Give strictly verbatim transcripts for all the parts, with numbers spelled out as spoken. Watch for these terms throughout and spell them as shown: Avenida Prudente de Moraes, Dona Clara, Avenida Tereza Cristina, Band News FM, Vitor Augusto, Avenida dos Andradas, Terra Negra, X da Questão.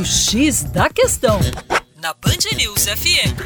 O X da Questão, na Band News F M.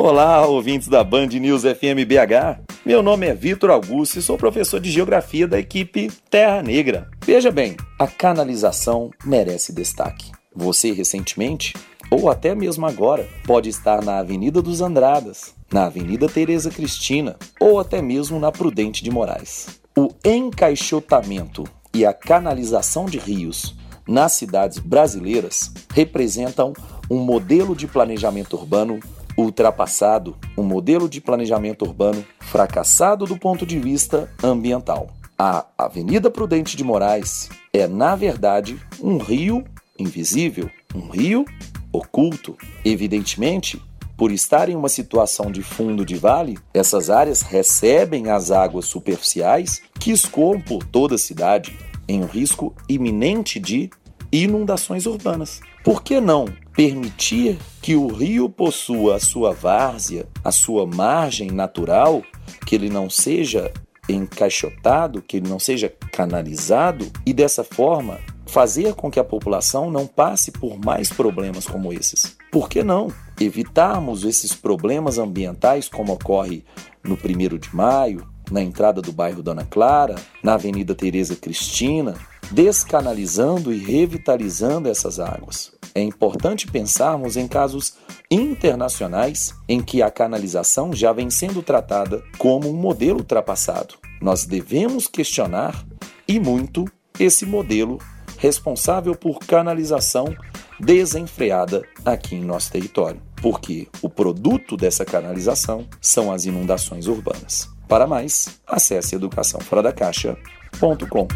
Olá, ouvintes da Band News F M B H. Meu nome é Vitor Augusto e sou professor de Geografia da equipe Terra Negra. Veja bem, a canalização merece destaque. Você, recentemente, ou até mesmo agora, pode estar na Avenida dos Andradas, na Avenida Tereza Cristina, ou até mesmo na Prudente de Moraes. O encaixotamento e a canalização de rios nas cidades brasileiras representam um modelo de planejamento urbano ultrapassado, um modelo de planejamento urbano fracassado do ponto de vista ambiental. A Avenida Prudente de Moraes é, na verdade, um rio invisível, um rio oculto. Evidentemente, por estar em uma situação de fundo de vale, essas áreas recebem as águas superficiais que escoam por toda a cidade, em um risco iminente de inundações urbanas. Por que não permitir que o rio possua a sua várzea, a sua margem natural, que ele não seja encaixotado, que ele não seja canalizado, e dessa forma fazer com que a população não passe por mais problemas como esses? Por que não evitarmos esses problemas ambientais como ocorre no primeiro de maio, na entrada do bairro Dona Clara, na Avenida Tereza Cristina, descanalizando e revitalizando essas águas? É importante pensarmos em casos internacionais em que a canalização já vem sendo tratada como um modelo ultrapassado. Nós devemos questionar, e muito, esse modelo responsável por canalização desenfreada aqui em nosso território, porque o produto dessa canalização são as inundações urbanas. Para mais, acesse educação fora da caixa ponto com.